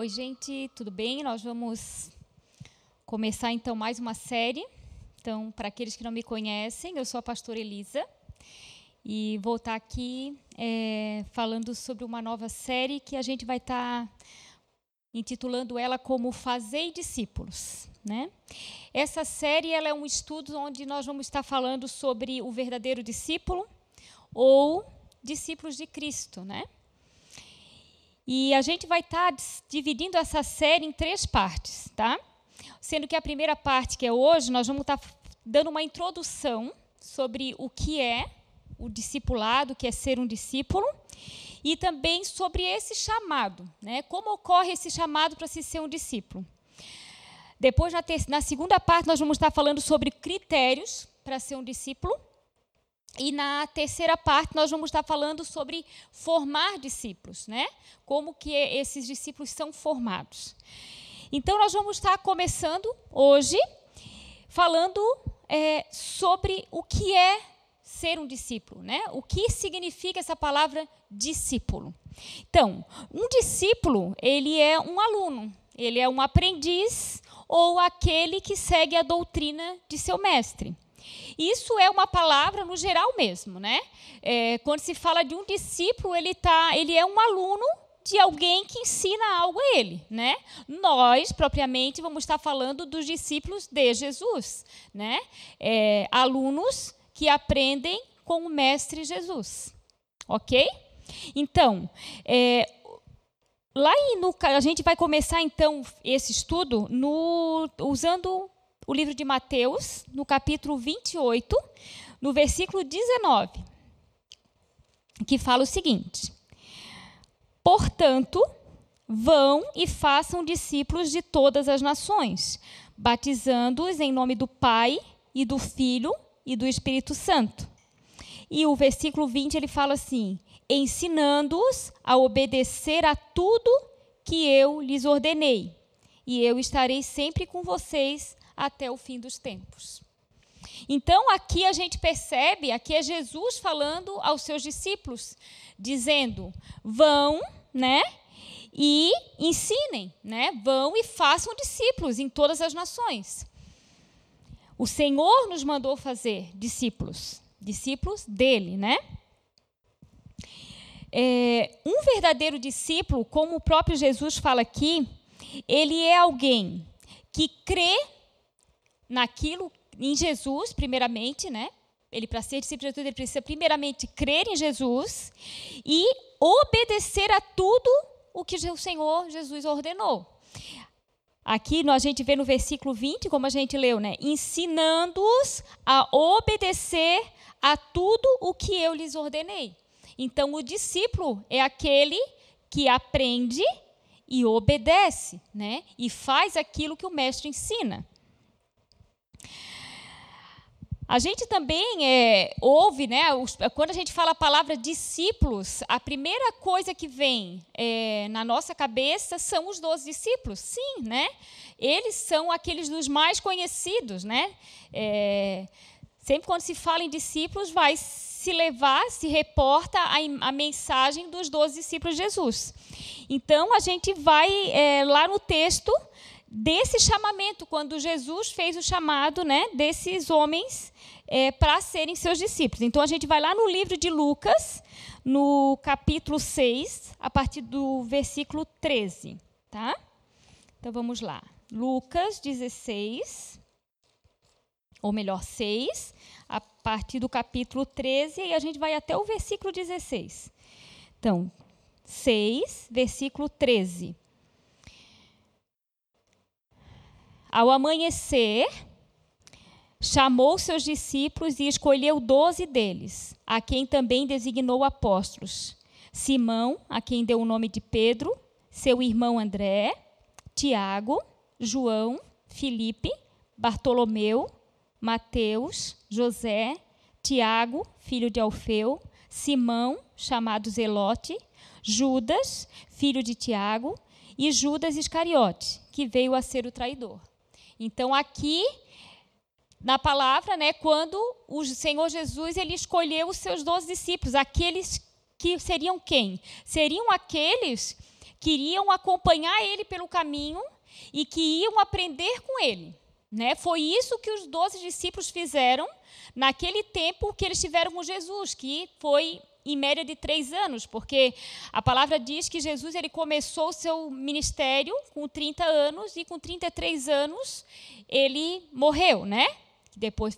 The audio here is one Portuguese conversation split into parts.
Oi, gente, tudo bem? Nós vamos começar, então, mais uma série. Então, para aqueles que não me conhecem, eu sou a pastora Elisa e vou estar aqui falando sobre uma nova série que a gente vai estar intitulando ela como Fazei Discípulos, né? Essa série ela é um estudo onde nós vamos estar falando sobre o verdadeiro discípulo ou discípulos de Cristo, né? E a gente vai estar dividindo essa série em três partes, tá? Sendo que a primeira parte, que é hoje, nós vamos estar dando uma introdução sobre o que é o discipulado, o que é ser um discípulo, e também sobre esse chamado, né? Como ocorre esse chamado para se ser um discípulo. Depois, na segunda parte, nós vamos estar falando sobre critérios para ser um discípulo. E na terceira parte, nós vamos estar falando sobre formar discípulos, né? Como que esses discípulos são formados. Então, nós vamos estar começando hoje falando sobre o que é ser um discípulo, né? O que significa essa palavra discípulo. Então, um discípulo, ele é um aluno, ele é um aprendiz ou aquele que segue a doutrina de seu mestre. Isso é uma palavra no geral mesmo, né? Quando se fala de um discípulo, ele é um aluno de alguém que ensina algo a ele, né? Nós, propriamente, vamos estar falando dos discípulos de Jesus, né? Alunos que aprendem com o Mestre Jesus, ok? Então, lá no, a gente vai começar, então, esse estudo usando o livro de Mateus, no capítulo 28, no versículo 19, que fala o seguinte: portanto, vão e façam discípulos de todas as nações, batizando-os em nome do Pai e do Filho e do Espírito Santo. E o versículo 20, ele fala assim: ensinando-os a obedecer a tudo que eu lhes ordenei, e eu estarei sempre com vocês até o fim dos tempos. Então, aqui a gente percebe, aqui é Jesus falando aos seus discípulos, dizendo: vão, né, e ensinem, né, vão e façam discípulos em todas as nações. O Senhor nos mandou fazer discípulos, discípulos dele, né? Um verdadeiro discípulo, como o próprio Jesus fala aqui, ele é alguém que crê naquilo, em Jesus, primeiramente, né? Ele, para ser discípulo de Jesus, ele precisa primeiramente crer em Jesus e obedecer a tudo o que o Senhor Jesus ordenou. Aqui a gente vê no versículo 20, como a gente leu, né? Ensinando-os a obedecer a tudo o que eu lhes ordenei. Então, o discípulo é aquele que aprende e obedece, né? E faz aquilo que o mestre ensina. A gente também ouve, né, quando a gente fala a palavra discípulos, a primeira coisa que vem na nossa cabeça são os 12 discípulos. Sim, né? Eles são aqueles dos mais conhecidos, né? Sempre quando se fala em discípulos, vai se levar, se reporta a mensagem dos 12 discípulos de Jesus. Então, a gente vai lá no texto desse chamamento, quando Jesus fez o chamado, né, desses homens para serem seus discípulos. Então, a gente vai lá no livro de Lucas, no capítulo 6, a partir do versículo 13. Tá? Então, vamos lá. Lucas 16, ou melhor, 6, a partir do capítulo 13, e a gente vai até o versículo 16. Então, 6, versículo 13. Ao amanhecer, chamou seus discípulos e escolheu 12 deles, a quem também designou apóstolos: Simão, a quem deu o nome de Pedro, seu irmão André, Tiago, João, Filipe, Bartolomeu, Mateus, José, Tiago, filho de Alfeu, Simão, chamado Zelote, Judas, filho de Tiago, e Judas Iscariote, que veio a ser o traidor. Então, aqui, na palavra, né, quando o Senhor Jesus ele escolheu os seus 12 discípulos, aqueles que seriam quem? Seriam aqueles queriam acompanhar ele pelo caminho e que iam aprender com ele. Né? Foi isso que os 12 discípulos fizeram naquele tempo que eles tiveram com Jesus, que foi em média de 3 anos, porque a palavra diz que Jesus ele começou o seu ministério com 30 anos e com 33 anos ele morreu, né? Depois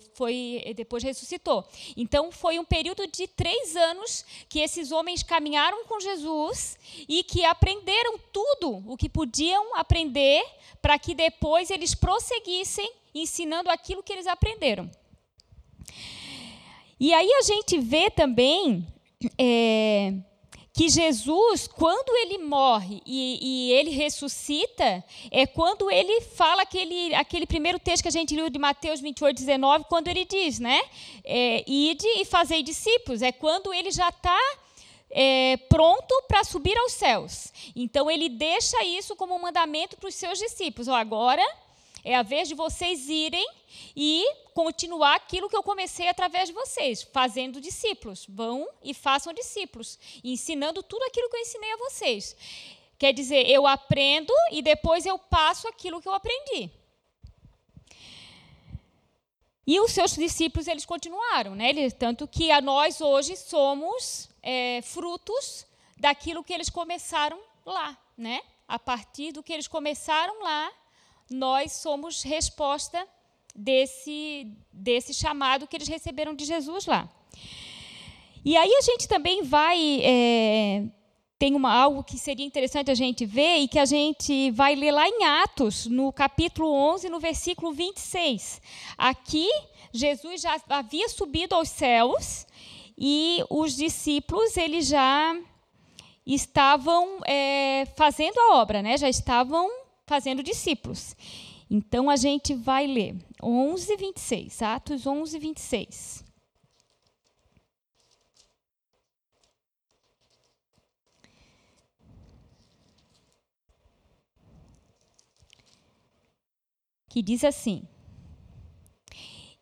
ressuscitou. Então, foi um período de 3 anos que esses homens caminharam com Jesus e que aprenderam tudo o que podiam aprender para que depois eles prosseguissem ensinando aquilo que eles aprenderam. E aí a gente vê também que Jesus, quando ele morre e ele ressuscita, é quando ele fala aquele primeiro texto que a gente leu de Mateus 28:19, quando ele diz, né? Ide e fazei discípulos. É quando ele já está pronto para subir aos céus. Então, ele deixa isso como um mandamento para os seus discípulos. Ó, agora é a vez de vocês irem e continuar aquilo que eu comecei através de vocês, fazendo discípulos. Vão e façam discípulos, ensinando tudo aquilo que eu ensinei a vocês. Quer dizer, eu aprendo e depois eu passo aquilo que eu aprendi. E os seus discípulos, eles continuaram, né? Tanto que a nós hoje somos frutos daquilo que eles começaram lá, né? A partir do que eles começaram lá, nós somos resposta desse chamado que eles receberam de Jesus lá. E aí a gente também vai... tem algo que seria interessante a gente ver e que a gente vai ler lá em Atos, no capítulo 11, no versículo 26. Aqui, Jesus já havia subido aos céus e os discípulos eles já estavam fazendo a obra, né? Já estavam fazendo discípulos. Então, a gente vai ler 11, 26, Atos 11, 26. Que diz assim: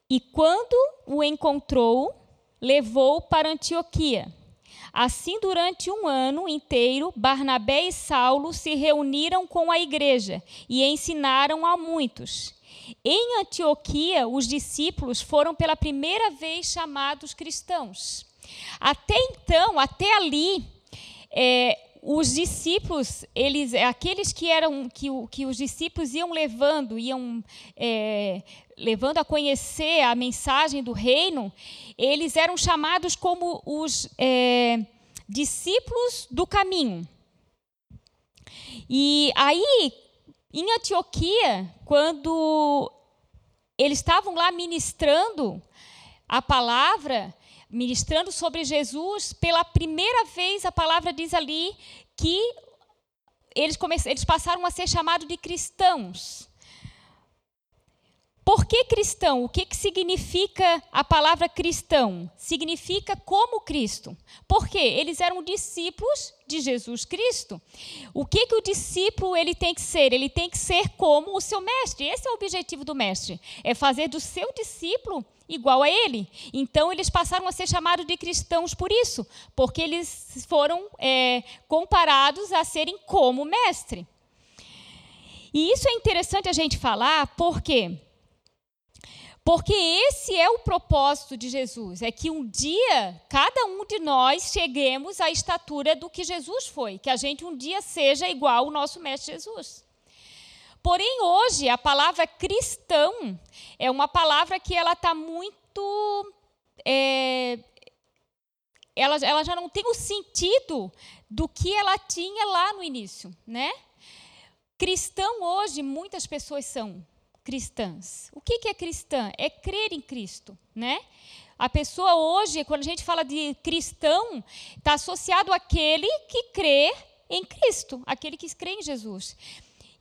E quando o encontrou, levou-o para Antioquia. Assim, durante 1 ano inteiro, Barnabé e Saulo se reuniram com a igreja e ensinaram a muitos. Em Antioquia, os discípulos foram pela primeira vez chamados cristãos. Até então, até ali, os discípulos, aqueles que os discípulos iam levando a conhecer a mensagem do reino, eles eram chamados como os discípulos do caminho. E aí, em Antioquia, quando eles estavam lá ministrando a palavra, ministrando sobre Jesus, pela primeira vez a palavra diz ali que eles passaram a ser chamados de cristãos. Por que cristão? O que significa a palavra cristão? Significa como Cristo. Por quê? Eles eram discípulos de Jesus Cristo. O que o discípulo ele tem que ser? Ele tem que ser como o seu mestre. Esse é o objetivo do mestre, é fazer do seu discípulo igual a ele. Então, eles passaram a ser chamados de cristãos por isso, porque eles foram comparados a serem como mestre. E isso é interessante a gente falar, por quê? Porque esse é o propósito de Jesus, é que um dia, cada um de nós cheguemos à estatura do que Jesus foi, que a gente um dia seja igual ao nosso Mestre Jesus. Porém, hoje, a palavra cristão é uma palavra que ela está muito... ela já não tem o sentido do que ela tinha lá no início, né? Cristão hoje, muitas pessoas são cristãs. O que é cristã? É crer em Cristo, né? A pessoa hoje, quando a gente fala de cristão, está associado àquele que crê em Cristo, aquele que crê em Jesus.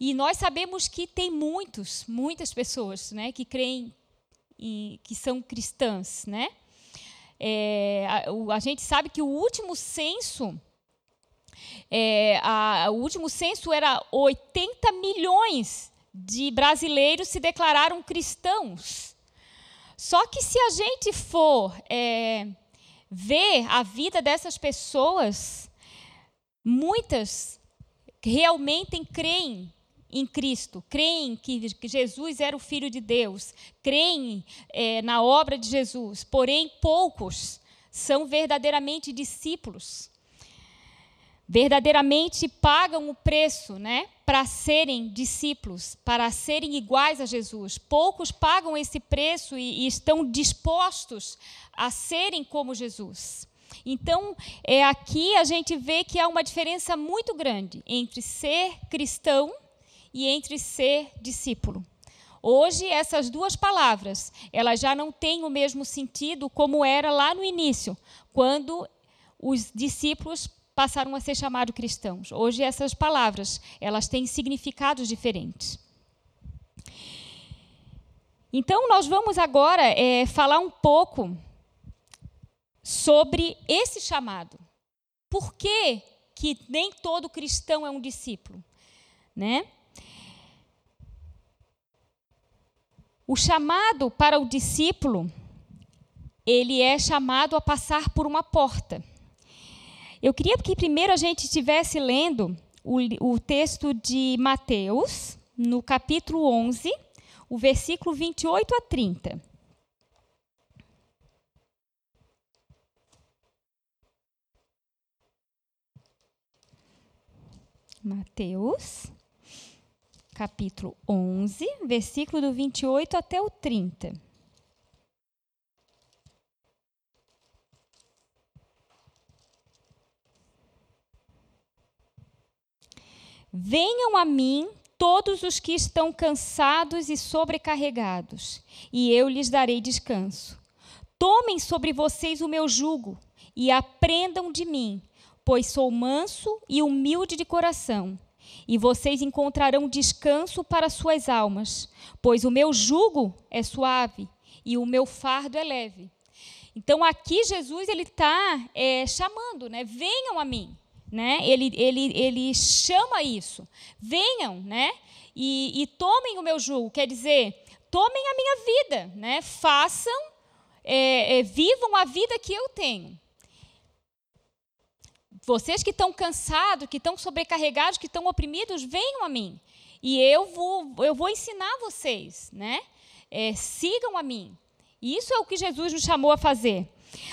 E nós sabemos que tem muitas pessoas, né, que creem e que são cristãs, né? A gente sabe que o último censo, o último censo era 80 milhões de brasileiros se declararam cristãos. Só que se a gente for ver a vida dessas pessoas, muitas realmente creem em Cristo, creem que Jesus era o Filho de Deus, creem na obra de Jesus, porém poucos são verdadeiramente discípulos, verdadeiramente pagam o preço, né, para serem discípulos, para serem iguais a Jesus. Poucos pagam esse preço e estão dispostos a serem como Jesus. Então, aqui a gente vê que há uma diferença muito grande entre ser cristão e entre ser discípulo. Hoje, essas duas palavras, elas já não têm o mesmo sentido como era lá no início, quando os discípulos passaram a ser chamados cristãos. Hoje, essas palavras, elas têm significados diferentes. Então, nós vamos agora falar um pouco sobre esse chamado. Por que que nem todo cristão é um discípulo, né? O chamado para o discípulo, ele é chamado a passar por uma porta. Eu queria que primeiro a gente estivesse lendo o texto de Mateus, no capítulo 11, o versículo 28 a 30. Mateus, capítulo 11, versículo do 28 até o 30. Venham a mim todos os que estão cansados e sobrecarregados, e eu lhes darei descanso. Tomem sobre vocês o meu jugo e aprendam de mim, pois sou manso e humilde de coração, e vocês encontrarão descanso para suas almas, pois o meu jugo é suave e o meu fardo é leve. Então, aqui Jesus está chamando, né? Venham a mim. Né? Ele chama isso. Venham, né? e tomem o meu jugo, quer dizer, tomem a minha vida, né? Façam, vivam a vida que eu tenho. Vocês que estão cansados, que estão sobrecarregados, que estão oprimidos, venham a mim e eu vou ensinar vocês, né? Sigam a mim. Isso é o que Jesus nos chamou a fazer.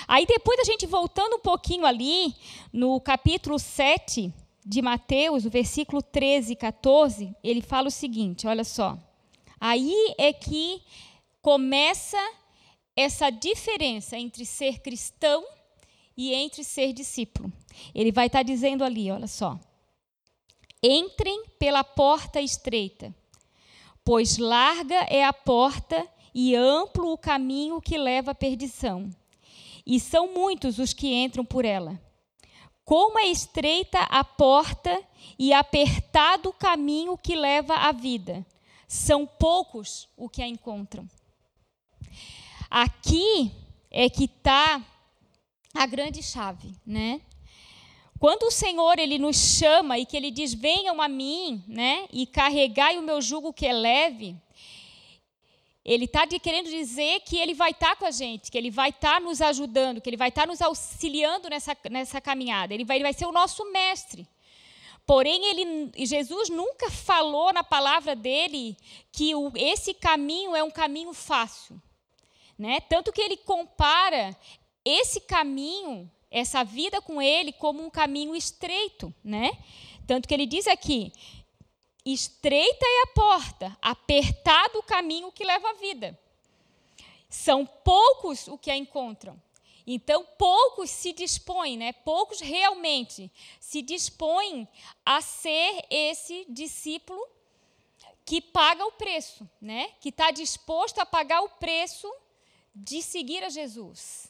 Aí depois a gente voltando um pouquinho ali, no capítulo 7 de Mateus, o versículo 13 e 14, ele fala o seguinte, olha só. Aí é que começa essa diferença entre ser cristão e entre ser discípulo. Ele vai estar dizendo ali, olha só. Entrem pela porta estreita, pois larga é a porta e amplo o caminho que leva à perdição. E são muitos os que entram por ela. Como é estreita a porta e apertado o caminho que leva à vida. São poucos os que a encontram. Aqui é que está a grande chave, né? Quando o Senhor ele nos chama e que ele diz, venham a mim, né? E carregai o meu jugo que é leve. Ele está querendo dizer que ele vai estar com a gente, que ele vai estar nos ajudando, que ele vai estar nos auxiliando nessa caminhada. Ele vai ser o nosso mestre. Porém, Jesus nunca falou na palavra dele que esse caminho é um caminho fácil, né? Tanto que ele compara esse caminho, essa vida com ele, como um caminho estreito, né? Tanto que ele diz aqui, estreita é a porta, apertado o caminho que leva à vida. São poucos os que a encontram. Então, poucos se dispõem, né? Poucos realmente se dispõem a ser esse discípulo que paga o preço, né? Que está disposto a pagar o preço de seguir a Jesus.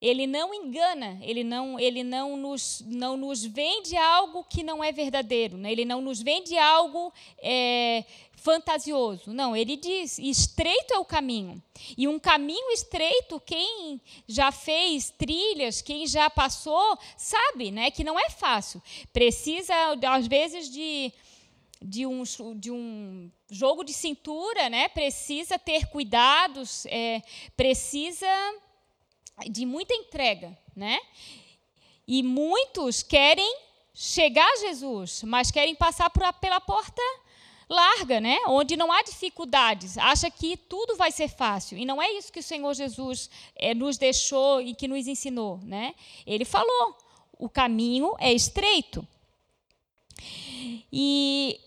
Ele não engana, ele não nos vende algo que não é verdadeiro, né? Ele não nos vende algo fantasioso. Não, ele diz, estreito é o caminho. E um caminho estreito, quem já fez trilhas, quem já passou, sabe, né, que não é fácil. Precisa, às vezes, de um jogo de cintura, né? Precisa ter cuidados, precisa de muita entrega, né? E muitos querem chegar a Jesus, mas querem passar pela porta larga, né? Onde não há dificuldades, acha que tudo vai ser fácil. E não é isso que o Senhor Jesus nos deixou e que nos ensinou, né? Ele falou, o caminho é estreito. E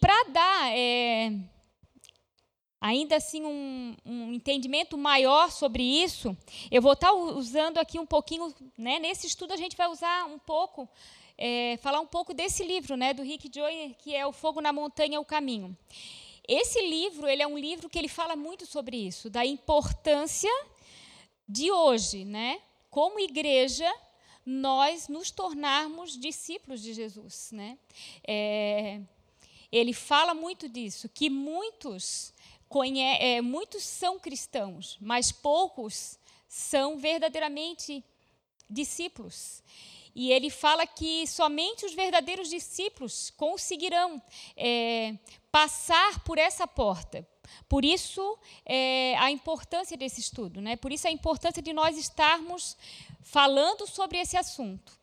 para dar ainda assim um entendimento maior sobre isso, eu vou estar usando aqui um pouquinho, né, nesse estudo a gente vai usar um pouco, falar um pouco desse livro, né, do Rick Joy, que é O Fogo na Montanha, O Caminho. Esse livro, ele é um livro que ele fala muito sobre isso, da importância de hoje, né, como igreja, nós nos tornarmos discípulos de Jesus, né? Ele fala muito disso, que muitos são cristãos, mas poucos são verdadeiramente discípulos. E ele fala que somente os verdadeiros discípulos conseguirão passar por essa porta. Por isso, a importância desse estudo, né? Por isso, a importância de nós estarmos falando sobre esse assunto.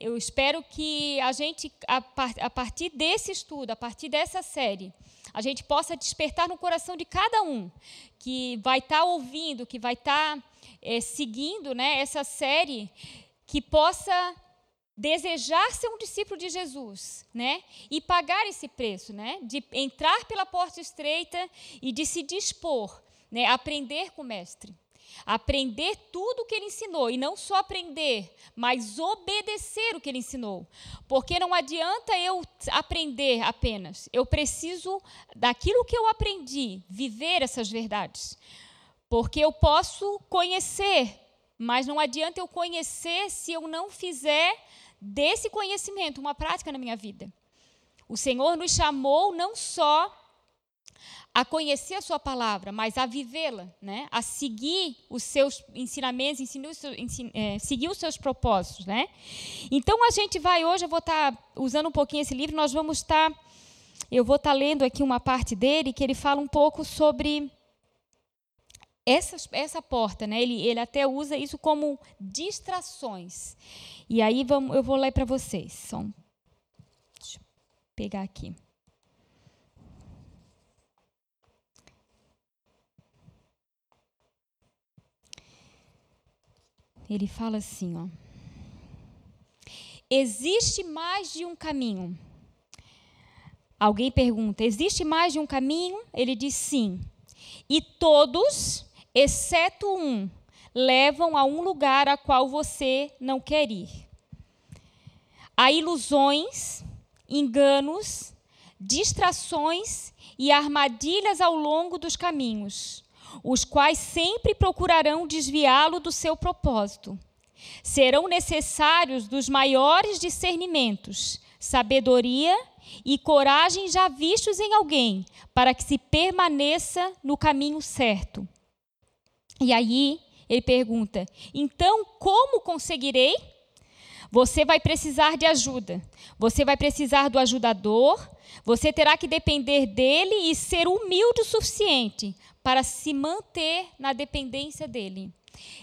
Eu espero que a gente, a partir desse estudo, a partir dessa série, a gente possa despertar no coração de cada um que vai estar ouvindo, que vai estar seguindo, né, essa série, que possa desejar ser um discípulo de Jesus, né? E pagar esse preço, né? De entrar pela porta estreita e de se dispor, né? Aprender com o mestre. Aprender tudo o que ele ensinou, e não só aprender, mas obedecer o que ele ensinou, porque não adianta eu aprender apenas, eu preciso daquilo que eu aprendi, viver essas verdades, porque eu posso conhecer, mas não adianta eu conhecer se eu não fizer desse conhecimento uma prática na minha vida. O Senhor nos chamou não só a conhecer a sua palavra, mas a vivê-la, né? A seguir os seus ensinamentos, seguir os seus propósitos, né? Então, a gente vai hoje, eu vou estar usando um pouquinho esse livro, eu vou estar lendo aqui uma parte dele, que ele fala um pouco sobre essa porta, né? Ele até usa isso como distrações. E aí, eu vou ler para vocês. Deixa eu pegar aqui. Ele fala assim, ó. Existe mais de um caminho. Alguém pergunta, existe mais de um caminho? Ele diz sim. E todos, exceto um, levam a um lugar a qual você não quer ir. Há ilusões, enganos, distrações e armadilhas ao longo dos caminhos, os quais sempre procurarão desviá-lo do seu propósito. Serão necessários dos maiores discernimentos, sabedoria e coragem já vistos em alguém, para que se permaneça no caminho certo. E aí ele pergunta, então como conseguirei? Você vai precisar de ajuda, você vai precisar do ajudador, você terá que depender dele e ser humilde o suficiente para se manter na dependência dele.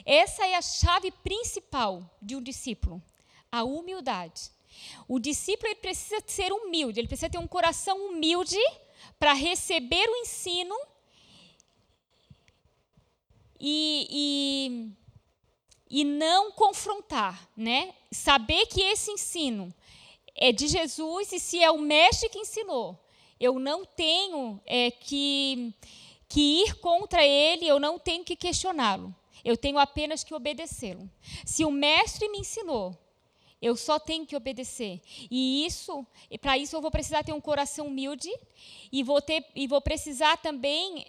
Essa é a chave principal de um discípulo, a humildade. O discípulo, ele precisa ser humilde, ele precisa ter um coração humilde para receber o ensino e não confrontar, né? Saber que esse ensino é de Jesus, e se é o mestre que ensinou, eu não tenho que ir contra ele, eu não tenho que questioná-lo, eu tenho apenas que obedecê-lo. Se o mestre me ensinou, eu só tenho que obedecer. E para isso eu vou precisar ter um coração humilde e vou precisar também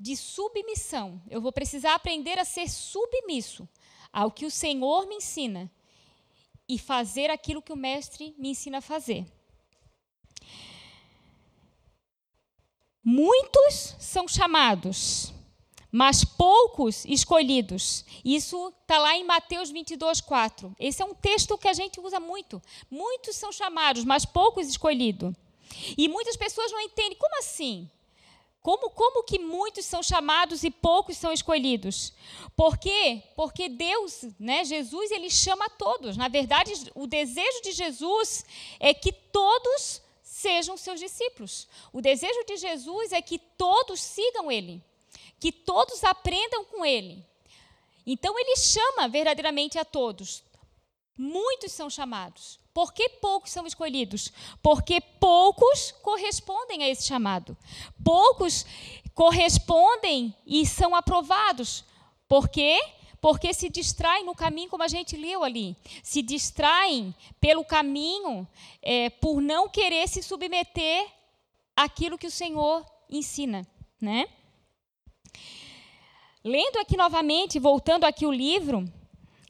de submissão. Eu vou precisar aprender a ser submisso ao que o Senhor me ensina e fazer aquilo que o mestre me ensina a fazer. Muitos são chamados, mas poucos escolhidos. Isso está lá em Mateus 22:4. Esse é um texto que a gente usa muito. Muitos são chamados, mas poucos escolhidos. E muitas pessoas não entendem. Como assim? Como que muitos são chamados e poucos são escolhidos? Por quê? Porque Deus, né, Jesus, ele chama a todos. Na verdade, o desejo de Jesus é que todos sejam seus discípulos. O desejo de Jesus é que todos sigam ele, que todos aprendam com ele. Então, ele chama verdadeiramente a todos. Muitos são chamados. Por que poucos são escolhidos? Porque poucos correspondem a esse chamado. Poucos correspondem e são aprovados. Por quê? Porque se distraem no caminho, como a gente leu ali. Se distraem pelo caminho, por não querer se submeter àquilo que o Senhor ensina, né? Lendo aqui novamente, voltando aqui o livro,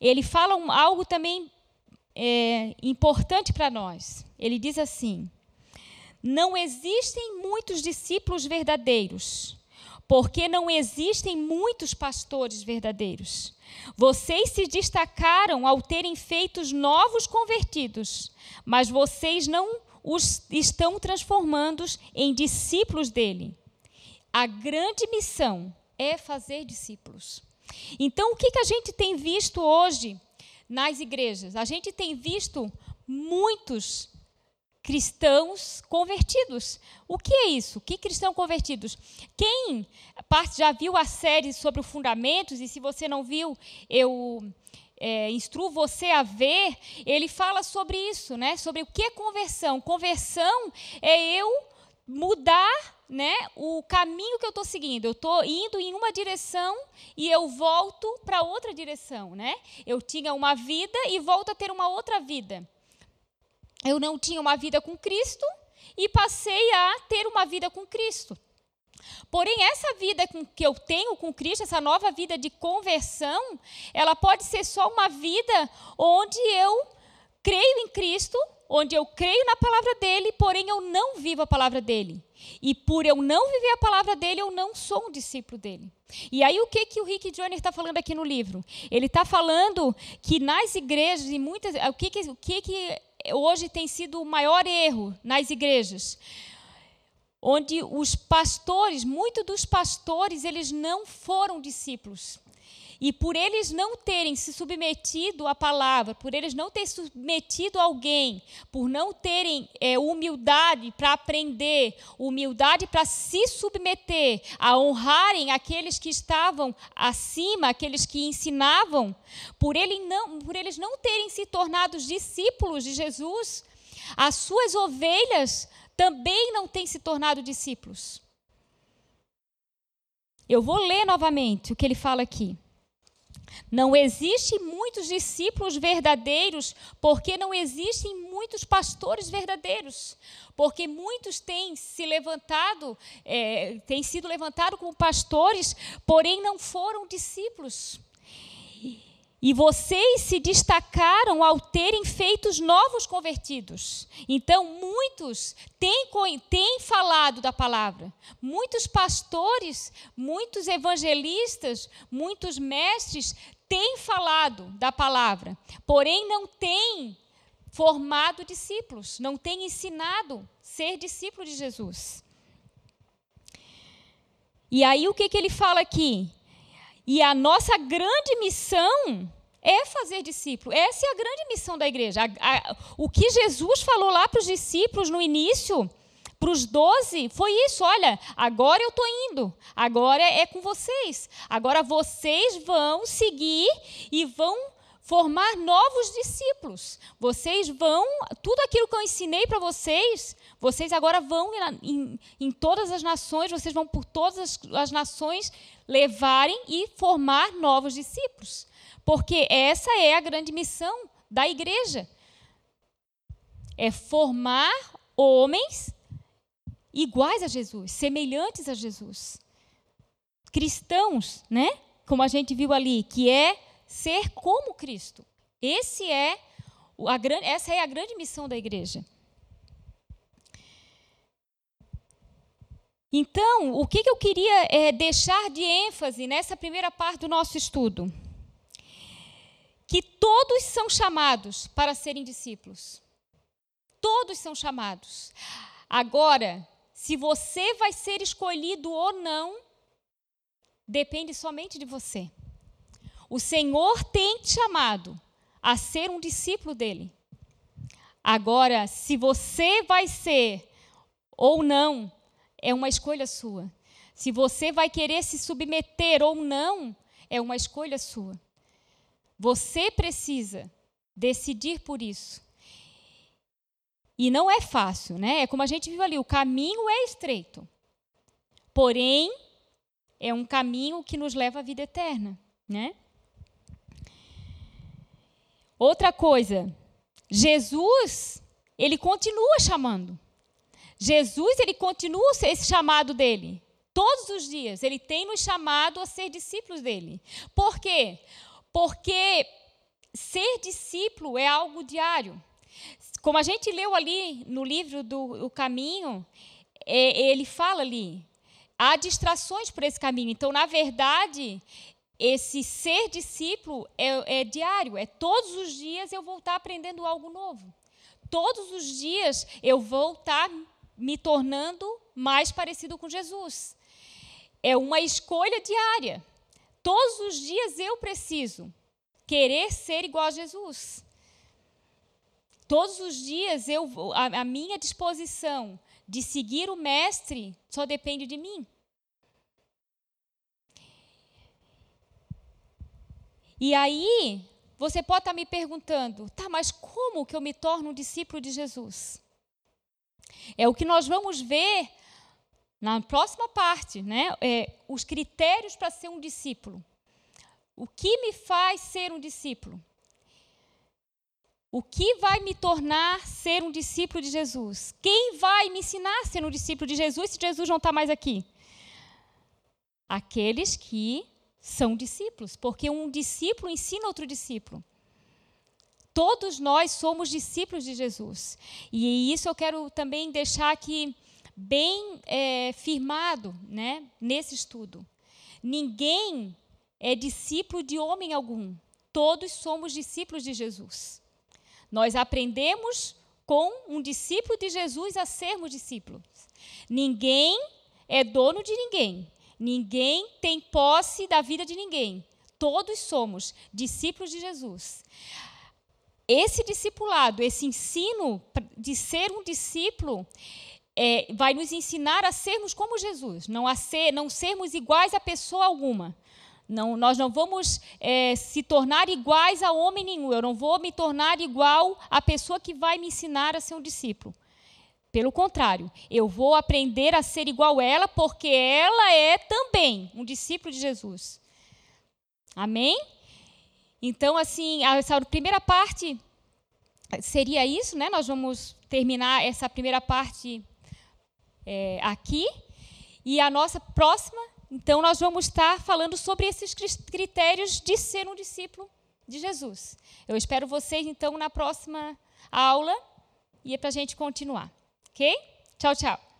ele fala algo também importante para nós. Ele diz assim: não existem muitos discípulos verdadeiros, porque não existem muitos pastores verdadeiros. Vocês se destacaram ao terem feito os novos convertidos, mas vocês não os estão transformando em discípulos dele. A grande missão é fazer discípulos. Então, o que a gente tem visto hoje nas igrejas? A gente tem visto muitos cristãos convertidos. O que é isso? Que cristãos convertidos? Quem já viu a série sobre os fundamentos, e se você não viu, eu instruo você a ver, ele fala sobre isso, né? Sobre o que é conversão. Conversão é eu mudar, né, o caminho que eu estou seguindo. Eu estou indo em uma direção e eu volto para outra direção, né? Eu tinha uma vida e volto a ter uma outra vida. Eu não tinha uma vida com Cristo e passei a ter uma vida com Cristo. Porém, essa vida que eu tenho com Cristo, essa nova vida de conversão, ela pode ser só uma vida onde eu creio em Cristo, onde eu creio na palavra dele, porém eu não vivo a palavra dele. E por eu não viver a palavra dele, eu não sou um discípulo dele. E aí o que o Rick Joy está falando aqui no livro? Ele está falando que nas igrejas, e muitas, o que hoje tem sido o maior erro nas igrejas? Onde os pastores, muitos dos pastores, eles não foram discípulos. E por eles não terem se submetido à palavra, por eles não terem submetido alguém, por não terem humildade para aprender, humildade para se submeter, a honrarem aqueles que estavam acima, aqueles que ensinavam, por eles não terem se tornado discípulos de Jesus, as suas ovelhas também não têm se tornado discípulos. Eu vou ler novamente o que ele fala aqui. Não existem muitos discípulos verdadeiros, porque não existem muitos pastores verdadeiros, porque muitos têm se levantado, têm sido levantados como pastores, porém não foram discípulos. E vocês se destacaram ao terem feito os novos convertidos. Então, muitos têm falado da palavra. Muitos pastores, muitos evangelistas, muitos mestres têm falado da palavra. Porém, não têm formado discípulos, não têm ensinado a ser discípulo de Jesus. E aí, o que ele fala aqui? E a nossa grande missão é fazer discípulo. Essa é a grande missão da igreja. O que Jesus falou lá para os discípulos no início, para os 12, foi isso: olha, agora eu estou indo, agora é com vocês. Agora vocês vão seguir e vão formar novos discípulos. Vocês vão, tudo aquilo que eu ensinei para vocês, vocês agora vão em todas as nações, vocês vão por todas as nações levarem e formar novos discípulos. Porque essa é a grande missão da igreja. É formar homens iguais a Jesus, semelhantes a Jesus. Cristãos, né? Como a gente viu ali, que é ser como Cristo. Essa é a grande missão da igreja. Então, o que eu queria deixar de ênfase nessa primeira parte do nosso estudo? Que todos são chamados para serem discípulos. Todos são chamados. Agora, Se você vai ser escolhido ou não, depende somente de você. O Senhor tem te chamado a ser um discípulo dele. Agora, se você vai ser ou não, é uma escolha sua. Se você vai querer se submeter ou não, é uma escolha sua. Você precisa decidir por isso. E não é fácil, né? É como a gente viu ali, o caminho é estreito. Porém, é um caminho que nos leva à vida eterna, né? Outra coisa, Jesus, ele continua chamando. Jesus, ele continua esse chamado dele. Todos os dias, ele tem nos chamado a ser discípulos dele. Por quê? Porque ser discípulo é algo diário. Como a gente leu ali no livro do O Caminho, ele fala ali, há distrações por esse caminho. Então, na verdade, esse ser discípulo é diário. É todos os dias eu vou estar aprendendo algo novo. Todos os dias eu vou estar me tornando mais parecido com Jesus. É uma escolha diária. Todos os dias eu preciso querer ser igual a Jesus. Todos os dias a minha disposição de seguir o Mestre só depende de mim. E aí, você pode estar me perguntando, tá, mas como que eu me torno um discípulo de Jesus? É o que nós vamos ver na próxima parte, né? Os critérios para ser um discípulo. O que me faz ser um discípulo? O que vai me tornar ser um discípulo de Jesus? Quem vai me ensinar a ser um discípulo de Jesus se Jesus não está mais aqui? Aqueles que são discípulos, porque um discípulo ensina outro discípulo. Todos nós somos discípulos de Jesus. E isso eu quero também deixar aqui bem firmado, né, nesse estudo. Ninguém é discípulo de homem algum. Todos somos discípulos de Jesus. Nós aprendemos com um discípulo de Jesus a sermos discípulos. Ninguém é dono de ninguém. Ninguém tem posse da vida de ninguém. Todos somos discípulos de Jesus. Esse discipulado, esse ensino de ser um discípulo, vai nos ensinar a sermos como Jesus, não sermos iguais a pessoa alguma. Não, nós não vamos se tornar iguais a homem nenhum. Eu não vou me tornar igual à pessoa que vai me ensinar a ser um discípulo. Pelo contrário, eu vou aprender a ser igual a ela, porque ela é também um discípulo de Jesus. Amém? Então, assim, essa primeira parte seria isso, né? Nós vamos terminar essa primeira parte aqui. E a nossa próxima, então, nós vamos estar falando sobre esses critérios de ser um discípulo de Jesus. Eu espero vocês, então, na próxima aula. E é para a gente continuar. Ok? Tchau, tchau.